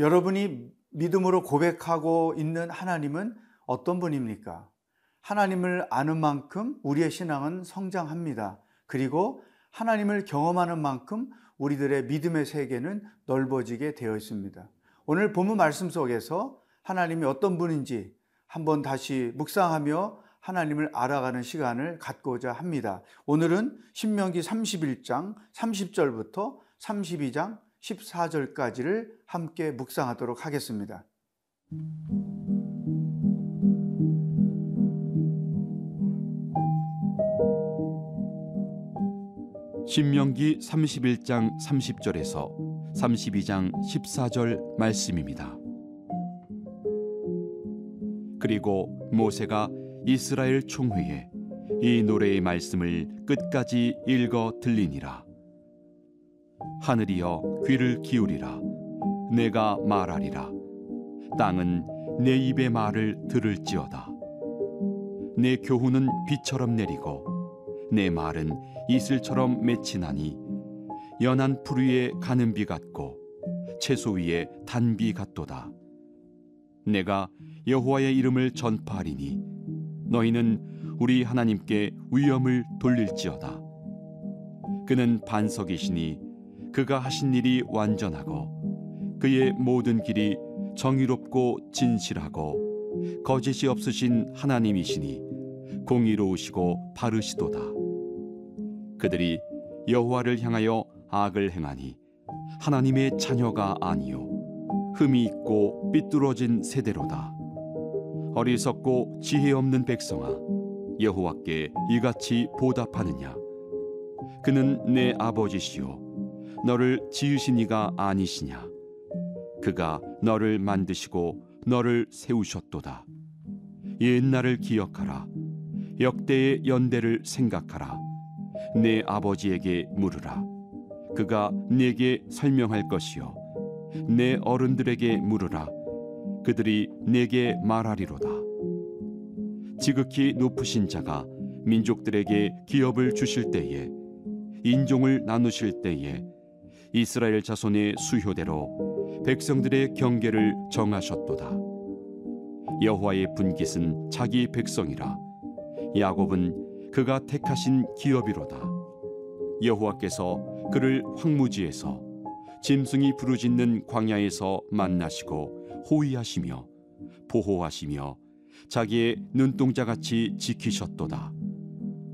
여러분이 믿음으로 고백하고 있는 하나님은 어떤 분입니까? 하나님을 아는 만큼 우리의 신앙은 성장합니다. 그리고 하나님을 경험하는 만큼 우리들의 믿음의 세계는 넓어지게 되어 있습니다. 오늘 본문 말씀 속에서 하나님이 어떤 분인지 한번 다시 묵상하며 하나님을 알아가는 시간을 갖고자 합니다. 오늘은 신명기 31장 30절부터 32장 14절까지를 함께 묵상하도록 하겠습니다. 신명기 31장 30절에서 32장 14절 말씀입니다. 그리고 모세가 이스라엘 총회에 이 노래의 말씀을 끝까지 읽어 들리니라. 하늘이여 귀를 기울이라. 내가 말하리라. 땅은 내 입의 말을 들을지어다. 내 교훈은 비처럼 내리고 내 말은 이슬처럼 맺히나니 연한 풀 위에 가는 비 같고 채소 위에 단비 같도다. 내가 여호와의 이름을 전파하리니 너희는 우리 하나님께 위엄을 돌릴지어다. 그는 반석이시니 그가 하신 일이 완전하고 그의 모든 길이 정의롭고 진실하고 거짓이 없으신 하나님이시니 공의로우시고 바르시도다. 그들이 여호와를 향하여 악을 행하니 하나님의 자녀가 아니요 흠이 있고 삐뚤어진 세대로다. 어리석고 지혜 없는 백성아, 여호와께 이같이 보답하느냐. 그는 내 아버지시요 너를 지으신 이가 아니시냐. 그가 너를 만드시고 너를 세우셨도다. 옛날을 기억하라. 역대의 연대를 생각하라. 내 아버지에게 물으라. 그가 네게 설명할 것이요 내 어른들에게 물으라. 그들이 네게 말하리로다. 지극히 높으신 자가 민족들에게 기업을 주실 때에, 인종을 나누실 때에 이스라엘 자손의 수효대로 백성들의 경계를 정하셨도다. 여호와의 분깃은 자기 백성이라. 야곱은 그가 택하신 기업이로다. 여호와께서 그를 황무지에서 짐승이 부르짖는 광야에서 만나시고 호위하시며 보호하시며 자기의 눈동자같이 지키셨도다.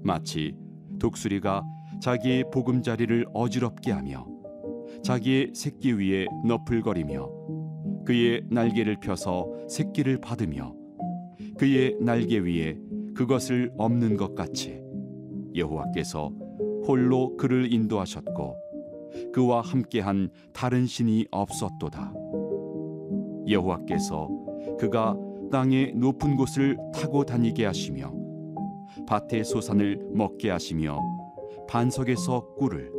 마치 독수리가 자기의 보금자리를 어지럽게 하며 자기의 새끼 위에 너풀거리며 그의 날개를 펴서 새끼를 받으며 그의 날개 위에 그것을 엎는 것 같이 여호와께서 홀로 그를 인도하셨고 그와 함께한 다른 신이 없었도다. 여호와께서 그가 땅의 높은 곳을 타고 다니게 하시며 밭의 소산을 먹게 하시며 반석에서 꿀을,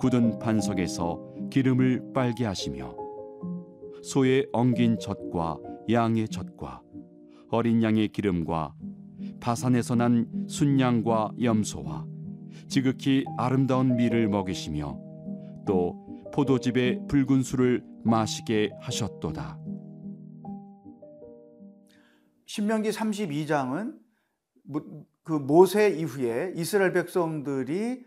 굳은 반석에서 기름을 빨게 하시며 소의 엉긴 젖과 양의 젖과 어린 양의 기름과 바산에서 난 순양과 염소와 지극히 아름다운 밀을 먹이시며 또 포도즙의 붉은 술을 마시게 하셨도다. 신명기 32장은 그 모세 이후에 이스라엘 백성들이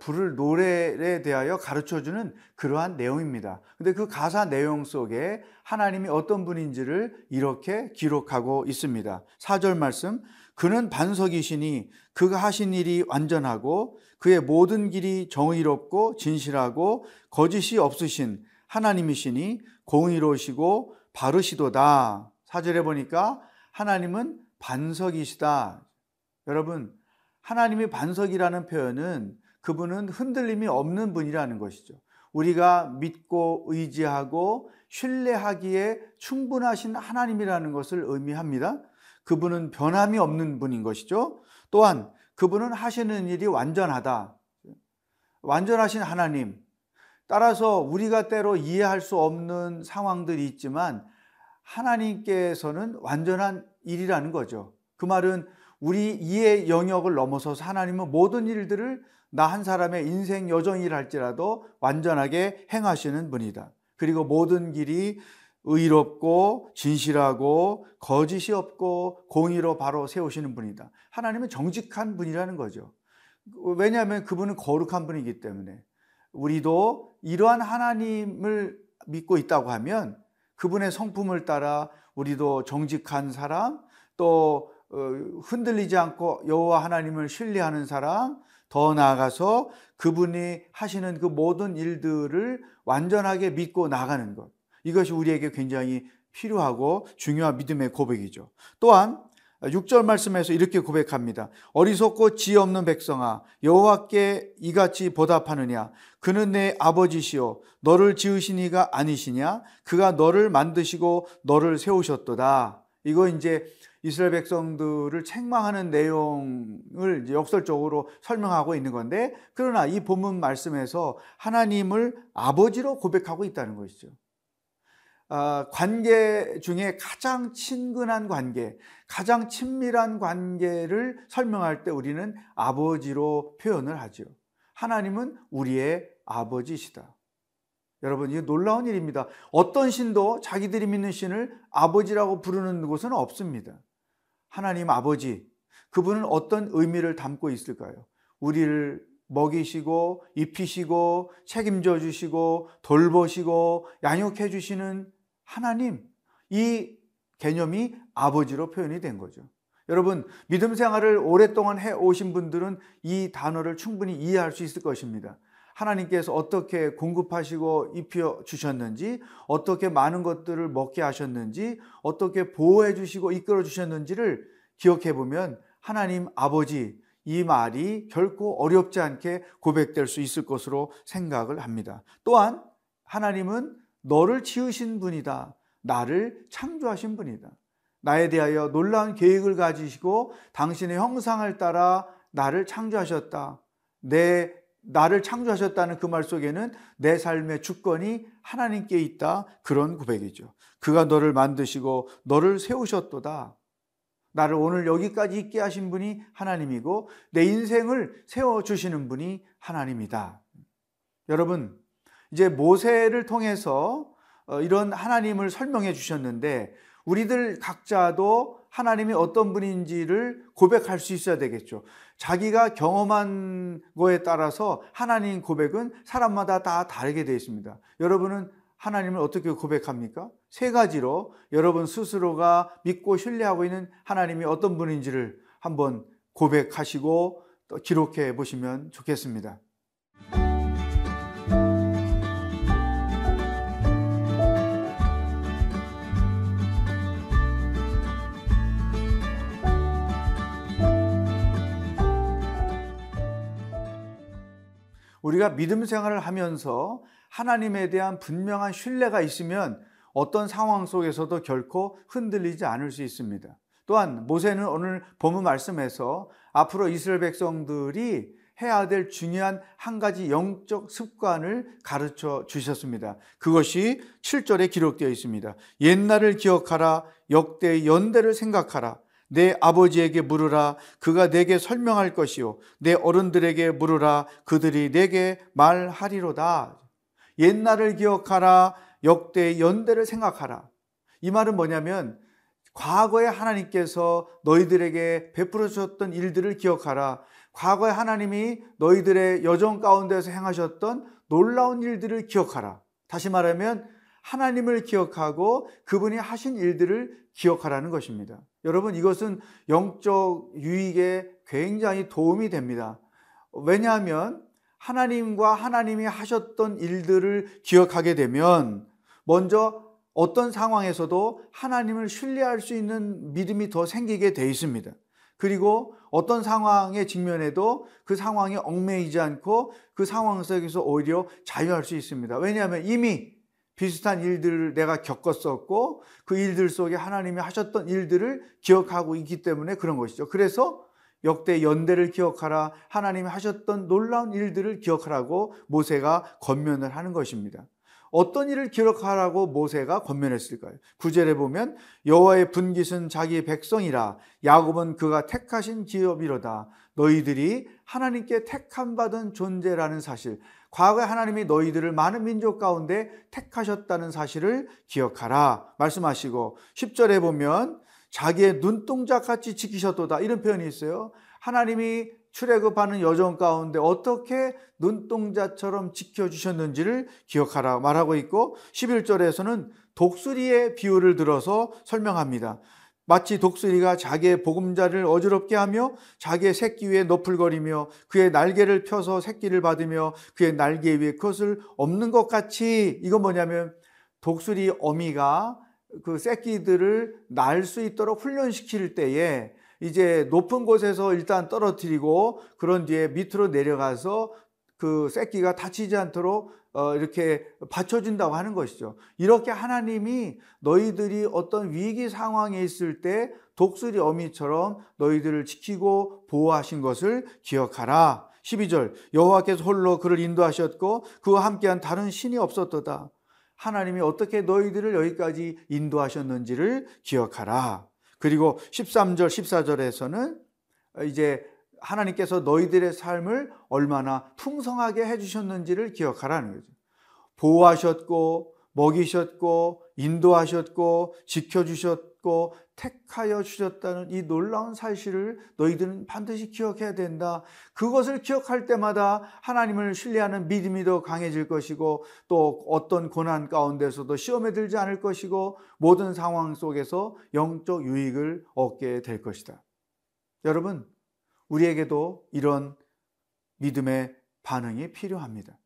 부를 노래에 대하여 가르쳐주는 그러한 내용입니다. 근데 그 가사 내용 속에 하나님이 어떤 분인지를 이렇게 기록하고 있습니다. 4절 말씀, 그는 반석이시니 그가 하신 일이 완전하고 그의 모든 길이 정의롭고 진실하고 거짓이 없으신 하나님이시니 공의로우시고 바르시도다. 4절에 보니까 하나님은 반석이시다. 여러분, 하나님이 반석이라는 표현은 그분은 흔들림이 없는 분이라는 것이죠. 우리가 믿고 의지하고 신뢰하기에 충분하신 하나님이라는 것을 의미합니다. 그분은 변함이 없는 분인 것이죠. 또한 그분은 하시는 일이 완전하다. 완전하신 하나님. 따라서 우리가 때로 이해할 수 없는 상황들이 있지만 하나님께서는 완전한 일이라는 거죠. 그 말은 우리 이해 영역을 넘어서서 하나님은 모든 일들을 나 한 사람의 인생 여정이랄지라도 완전하게 행하시는 분이다. 그리고 모든 길이 의롭고 진실하고 거짓이 없고 공의로 바로 세우시는 분이다. 하나님은 정직한 분이라는 거죠. 왜냐하면 그분은 거룩한 분이기 때문에 우리도 이러한 하나님을 믿고 있다고 하면 그분의 성품을 따라 우리도 정직한 사람, 또 흔들리지 않고 여호와 하나님을 신뢰하는 사람, 더 나아가서 그분이 하시는 그 모든 일들을 완전하게 믿고 나가는 것, 이것이 우리에게 굉장히 필요하고 중요한 믿음의 고백이죠. 또한 6절 말씀에서 이렇게 고백합니다. 어리석고 지혜없는 백성아, 여호와께 이같이 보답하느냐? 그는 내 아버지시요 너를 지으신 이가 아니시냐? 그가 너를 만드시고 너를 세우셨도다. 이거 이제 이스라엘 백성들을 책망하는 내용을 역설적으로 설명하고 있는 건데, 그러나 이 본문 말씀에서 하나님을 아버지로 고백하고 있다는 것이죠. 관계 중에 가장 친근한 관계, 가장 친밀한 관계를 설명할 때 우리는 아버지로 표현을 하죠. 하나님은 우리의 아버지시다. 여러분, 이게 놀라운 일입니다. 어떤 신도 자기들이 믿는 신을 아버지라고 부르는 곳은 없습니다. 하나님 아버지, 그분은 어떤 의미를 담고 있을까요? 우리를 먹이시고 입히시고 책임져 주시고 돌보시고 양육해 주시는 하나님, 이 개념이 아버지로 표현이 된 거죠. 여러분, 믿음 생활을 오랫동안 해오신 분들은 이 단어를 충분히 이해할 수 있을 것입니다. 하나님께서 어떻게 공급하시고 입혀 주셨는지, 어떻게 많은 것들을 먹게 하셨는지, 어떻게 보호해 주시고 이끌어 주셨는지를 기억해 보면 하나님 아버지, 이 말이 결코 어렵지 않게 고백될 수 있을 것으로 생각을 합니다. 또한 하나님은 너를 지으신 분이다. 나를 창조하신 분이다. 나에 대하여 놀라운 계획을 가지시고 당신의 형상을 따라 나를 창조하셨다. 나를 창조하셨다는 그 말 속에는 내 삶의 주권이 하나님께 있다. 그런 고백이죠. 그가 너를 만드시고 너를 세우셨도다. 나를 오늘 여기까지 있게 하신 분이 하나님이고 내 인생을 세워주시는 분이 하나님이다. 여러분, 이제 모세를 통해서 이런 하나님을 설명해 주셨는데 우리들 각자도 하나님이 어떤 분인지를 고백할 수 있어야 되겠죠. 자기가 경험한 거에 따라서 하나님 고백은 사람마다 다 다르게 되어 있습니다. 여러분은 하나님을 어떻게 고백합니까? 세 가지로 여러분 스스로가 믿고 신뢰하고 있는 하나님이 어떤 분인지를 한번 고백하시고 또 기록해 보시면 좋겠습니다. 우리가 믿음 생활을 하면서 하나님에 대한 분명한 신뢰가 있으면 어떤 상황 속에서도 결코 흔들리지 않을 수 있습니다. 또한 모세는 오늘 본문 말씀에서 앞으로 이스라엘 백성들이 해야 될 중요한 한 가지 영적 습관을 가르쳐 주셨습니다. 그것이 7절에 기록되어 있습니다. 옛날을 기억하라, 역대의 연대를 생각하라. 내 아버지에게 물으라, 그가 내게 설명할 것이요. 내 어른들에게 물으라, 그들이 내게 말하리로다. 옛날을 기억하라, 역대의 연대를 생각하라. 이 말은 뭐냐면 과거에 하나님께서 너희들에게 베풀어 주셨던 일들을 기억하라. 과거에 하나님이 너희들의 여정 가운데서 행하셨던 놀라운 일들을 기억하라. 다시 말하면 하나님을 기억하고 그분이 하신 일들을 기억하라는 것입니다. 여러분, 이것은 영적 유익에 굉장히 도움이 됩니다. 왜냐하면 하나님과 하나님이 하셨던 일들을 기억하게 되면 먼저 어떤 상황에서도 하나님을 신뢰할 수 있는 믿음이 더 생기게 돼 있습니다. 그리고 어떤 상황에 직면해도 그 상황에 얽매이지 않고 그 상황 속에서 오히려 자유할 수 있습니다. 왜냐하면 이미 비슷한 일들을 내가 겪었었고 그 일들 속에 하나님이 하셨던 일들을 기억하고 있기 때문에 그런 것이죠. 그래서 역대 연대를 기억하라, 하나님이 하셨던 놀라운 일들을 기억하라고 모세가 권면을 하는 것입니다. 어떤 일을 기록하라고 모세가 권면했을까요? 9절에 보면 여호와의 분깃은 자기 백성이라 야곱은 그가 택하신 기업이로다. 너희들이 하나님께 택함받은 존재라는 사실, 과거에 하나님이 너희들을 많은 민족 가운데 택하셨다는 사실을 기억하라 말씀하시고 10절에 보면 자기의 눈동자같이 지키셨도다 이런 표현이 있어요. 하나님이 출애굽하는 여정 가운데 어떻게 눈동자처럼 지켜주셨는지를 기억하라 말하고 있고 11절에서는 독수리의 비유를 들어서 설명합니다. 마치 독수리가 자기의 보금자를 어지럽게 하며 자기의 새끼 위에 너풀거리며 그의 날개를 펴서 새끼를 받으며 그의 날개 위에 그것을 엎는 것 같이, 이건 뭐냐면 독수리 어미가 그 새끼들을 날 수 있도록 훈련시킬 때에 이제 높은 곳에서 일단 떨어뜨리고 그런 뒤에 밑으로 내려가서 그 새끼가 다치지 않도록 이렇게 받쳐준다고 하는 것이죠. 이렇게 하나님이 너희들이 어떤 위기 상황에 있을 때 독수리 어미처럼 너희들을 지키고 보호하신 것을 기억하라. 12절 여호와께서 홀로 그를 인도하셨고 그와 함께한 다른 신이 없었도다. 하나님이 어떻게 너희들을 여기까지 인도하셨는지를 기억하라. 그리고 13절, 14절에서는 이제 하나님께서 너희들의 삶을 얼마나 풍성하게 해주셨는지를 기억하라는 거죠. 보호하셨고, 먹이셨고, 인도하셨고, 지켜주셨고, 택하여 주셨다는 이 놀라운 사실을 너희들은 반드시 기억해야 된다. 그것을 기억할 때마다 하나님을 신뢰하는 믿음이 더 강해질 것이고 또 어떤 고난 가운데서도 시험에 들지 않을 것이고 모든 상황 속에서 영적 유익을 얻게 될 것이다. 여러분, 우리에게도 이런 믿음의 반응이 필요합니다.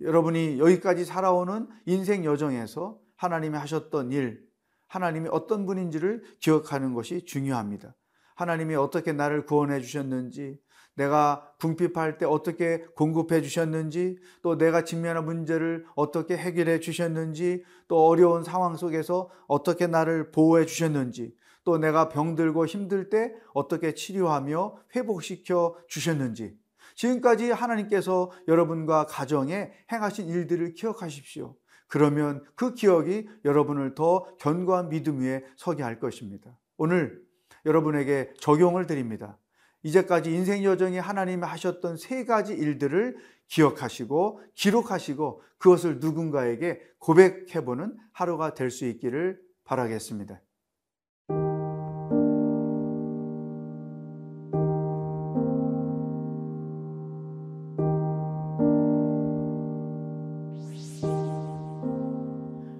여러분이 여기까지 살아오는 인생 여정에서 하나님이 하셨던 일, 하나님이 어떤 분인지를 기억하는 것이 중요합니다. 하나님이 어떻게 나를 구원해 주셨는지, 내가 궁핍할 때 어떻게 공급해 주셨는지, 또 내가 직면한 문제를 어떻게 해결해 주셨는지, 또 어려운 상황 속에서 어떻게 나를 보호해 주셨는지, 또 내가 병들고 힘들 때 어떻게 치료하며 회복시켜 주셨는지, 지금까지 하나님께서 여러분과 가정에 행하신 일들을 기억하십시오. 그러면 그 기억이 여러분을 더 견고한 믿음 위에 서게 할 것입니다. 오늘 여러분에게 적용을 드립니다. 이제까지 인생 여정에 하나님이 하셨던 세 가지 일들을 기억하시고 기록하시고 그것을 누군가에게 고백해보는 하루가 될 수 있기를 바라겠습니다.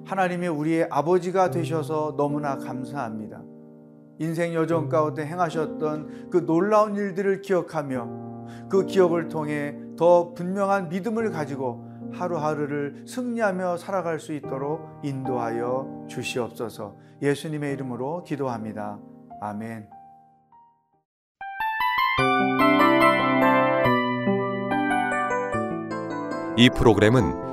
하나님이 우리의 아버지가 되셔서 너무나 감사합니다. 인생 여정 가운데 행하셨던 그 놀라운 일들을 기억하며 그 기억을 통해 더 분명한 믿음을 가지고 하루하루를 승리하며 살아갈 수 있도록 인도하여 주시옵소서. 예수님의 이름으로 기도합니다. 아멘. 이 프로그램은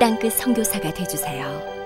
땅끝 선교사가 되어주세요.